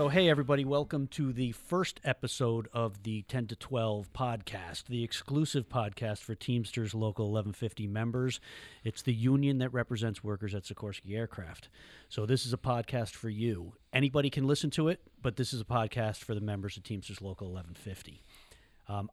So, hey, everybody, welcome to the first episode of the 10 to 12 podcast, the exclusive podcast for Teamsters Local 1150 members. It's the union that represents workers at Sikorsky Aircraft. So this is a podcast for you. Anybody can listen to it, but this is a podcast for the members of Teamsters Local 1150.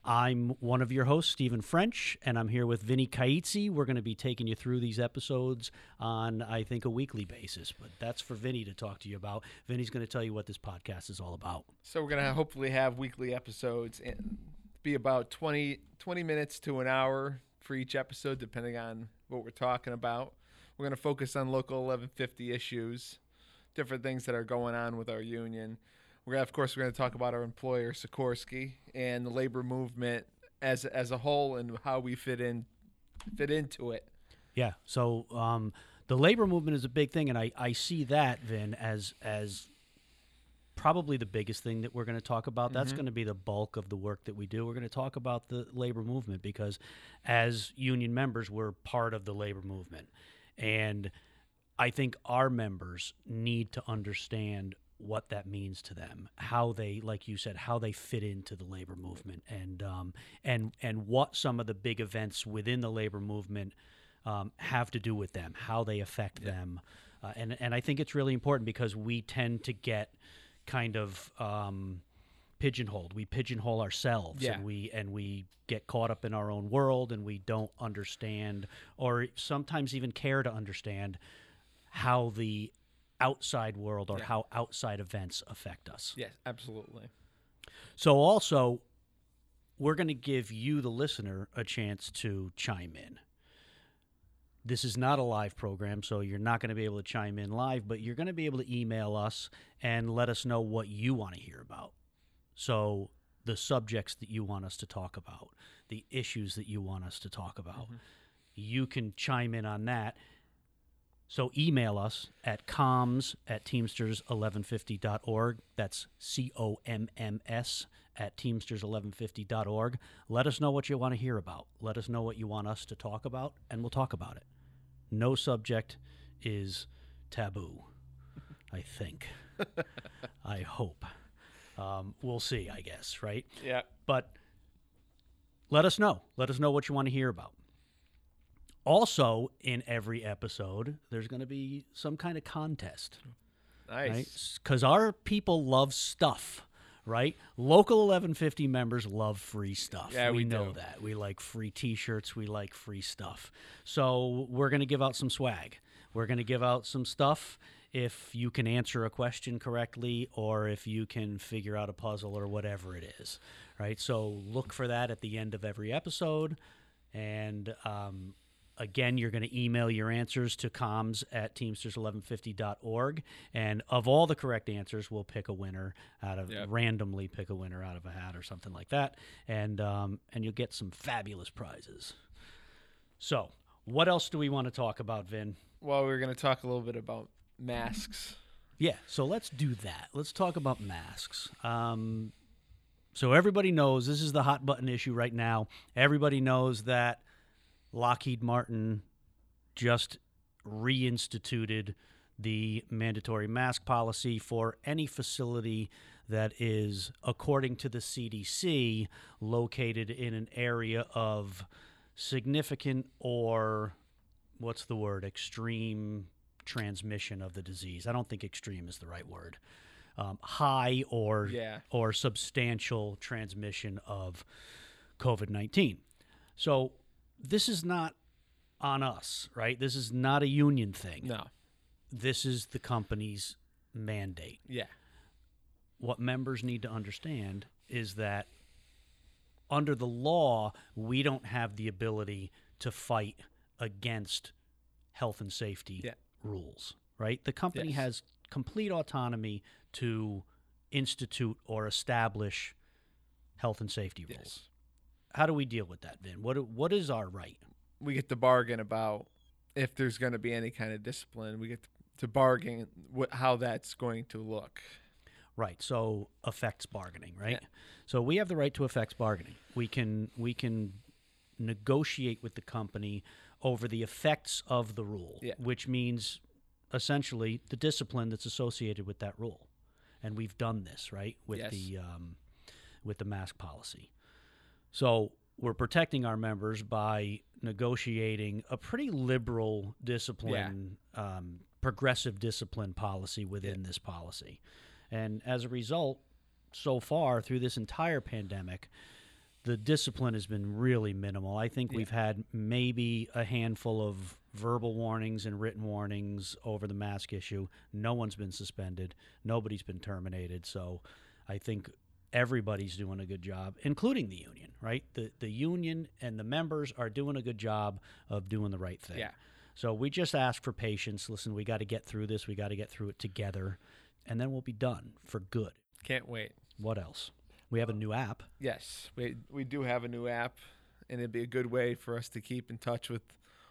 I'm one of your hosts, Stephen French, and I'm here with Vinny Kaitsi. We're going to be taking you through these episodes on, I think, a weekly basis, but that's for Vinny to talk to you about. Vinny's going to tell you what this podcast is all about. So we're going to hopefully have weekly episodes and be about 20 minutes to an hour for each episode, depending on what we're talking about. We're going to focus on local 1150 issues, different things that are going on with our union. We're going to talk about our employer, Sikorsky, and the labor movement as a whole and how we fit into it. Yeah, so the labor movement is a big thing, and I see that, Vin, as probably the biggest thing that we're going to talk about. That's going to be the bulk of the work that we do. We're going to talk about the labor movement because as union members, we're part of the labor movement. And I think our members need to understand what that means to them, how they, like you said, how they fit into the labor movement, and what some of the big events within the labor movement have to do with them, how they affect them. And I think it's really important because we tend to get kind of pigeonholed. We pigeonhole ourselves, and we get caught up in our own world, and we don't understand or sometimes even care to understand how the outside world or how outside events affect us. Yes, absolutely. So also, we're going to give you, the listener, a chance to chime in. This is not a live program, so you're not going to be able to chime in live, but you're going to be able to email us and let us know what you want to hear about. So the subjects that you want us to talk about, the issues that you want us to talk about, you can chime in on that. So email us at comms@teamsters1150.org. That's comms@teamsters1150.org. Let us know what you want to hear about. Let us know what you want us to talk about, and we'll talk about it. No subject is taboo, I think. I hope. We'll see, I guess, right? Yeah. But let us know. Let us know what you want to hear about. Also, in every episode, there's going to be some kind of contest. Nice. Because our people love stuff, right? Local 1150 members love free stuff. Yeah, we know that. We like free T-shirts. We like free stuff. So we're going to give out some swag. We're going to give out some stuff if you can answer a question correctly or if you can figure out a puzzle or whatever it is, right? So look for that at the end of every episode. And again, you're going to email your answers to comms@teamsters1150.org, and of all the correct answers, we'll pick a winner out of randomly pick a winner out of a hat or something like that, and you'll get some fabulous prizes. So, what else do we want to talk about, Vin? Well, we're going to talk a little bit about masks. Yeah, so let's do that. Let's talk about masks. So everybody knows this is the hot button issue right now. Everybody knows that Lockheed Martin just reinstituted the mandatory mask policy for any facility that is, according to the CDC, located in an area of significant or, extreme transmission of the disease. I don't think extreme is the right word. High or substantial transmission of COVID-19. So this is not on us, right? This is not a union thing. No. This is the company's mandate. Yeah. What members need to understand is that under the law, we don't have the ability to fight against health and safety rules, right? The company has complete autonomy to institute or establish health and safety rules. Yes. How do we deal with that, Vin? What is our right? We get to bargain about if there's going to be any kind of discipline. We get to bargain how that's going to look. Right. So effects bargaining, right? Yeah. So we have the right to effects bargaining. We can negotiate with the company over the effects of the rule, which means essentially the discipline that's associated with that rule. and we've done this, right, with yes. With the mask policy. So we're protecting our members by negotiating a pretty liberal discipline, yeah. Progressive discipline policy within yeah. this policy. And as a result, so far through this entire pandemic, the discipline has been really minimal. I think yeah. we've had maybe a handful of verbal warnings and written warnings over the mask issue. No one's been suspended. Nobody's been terminated. So I think everybody's doing a good job, including the union, right? The union and the members are doing a good job of doing the right thing. Yeah. So we just ask for patience. Listen, we got to get through this. We got to get through it together. And then we'll be done for good. Can't wait. What else? We have a new app. Yes, we do have a new app, and it'd be a good way for us to keep in touch with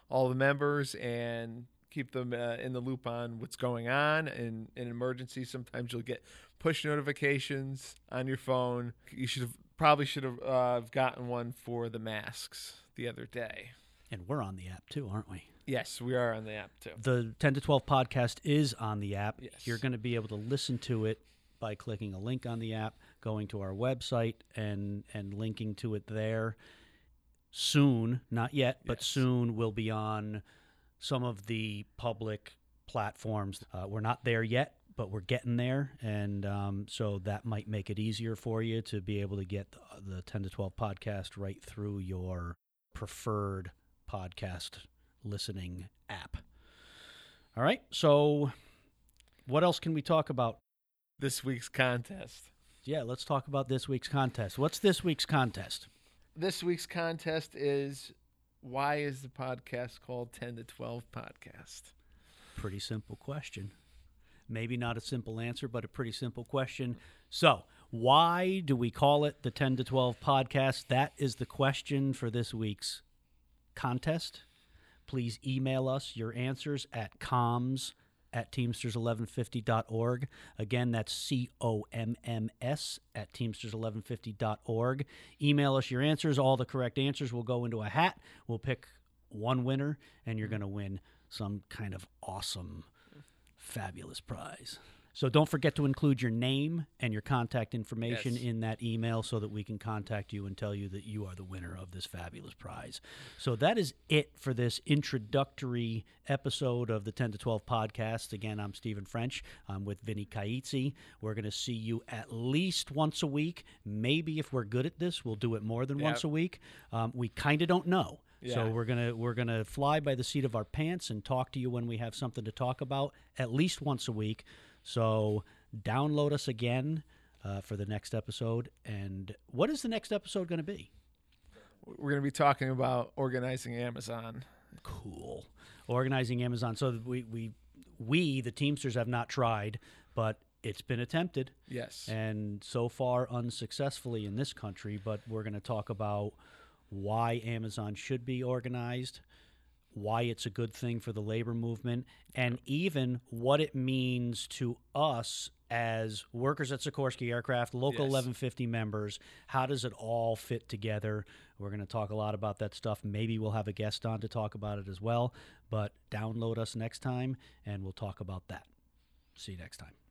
all the members and keep them in the loop on what's going on. And in emergencies, sometimes you'll get push notifications on your phone. You should have gotten one for the masks the other day. And we're on the app too, aren't we? Yes, we are on the app too. The 10 to 12 podcast is on the app. Yes. You're going to be able to listen to it by clicking a link on the app, going to our website, and linking to it there. Soon, not yet, but yes. soon we'll be on some of the public platforms. We're not there yet, but we're getting there, and so that might make it easier for you to be able to get the 10 to 12 podcast right through your preferred podcast listening app. All right, so what else can we talk about? This week's contest. Yeah, let's talk about this week's contest. What's this week's contest? This week's contest is, why is the podcast called 10 to 12 Podcast? Pretty simple question. Maybe not a simple answer, but a pretty simple question. So, why do we call it the 10 to 12 Podcast? That is the question for this week's contest. Please email us your answers at comms@teamsters1150.org. Again, that's comms@teamsters1150.org. Email us your answers. All the correct answers will go into a hat. We'll pick one winner, and you're going to win some kind of awesome, fabulous prize. So don't forget to include your name and your contact information yes. in that email so that we can contact you and tell you that you are the winner of this fabulous prize. So that is it for this introductory episode of the 10 to 12 podcast. Again, I'm Stephen French. I'm with Vinny Kaitsi. We're going to see you at least once a week. Maybe if we're good at this, we'll do it more than yep. once a week. We kind of don't know. Yeah. So we're gonna fly by the seat of our pants and talk to you when we have something to talk about at least once a week. So download us again for the next episode. And what is the next episode going to be? We're going to be talking about organizing Amazon. Cool. Organizing Amazon. So we the Teamsters, have not tried, but it's been attempted. Yes. And so far unsuccessfully in this country, but we're going to talk about why Amazon should be organized, why it's a good thing for the labor movement, and even what it means to us as workers at Sikorsky Aircraft, local yes. 1150 members. How does it all fit together? We're going to talk a lot about that stuff. Maybe we'll have a guest on to talk about it as well, but download us next time, and we'll talk about that. See you next time.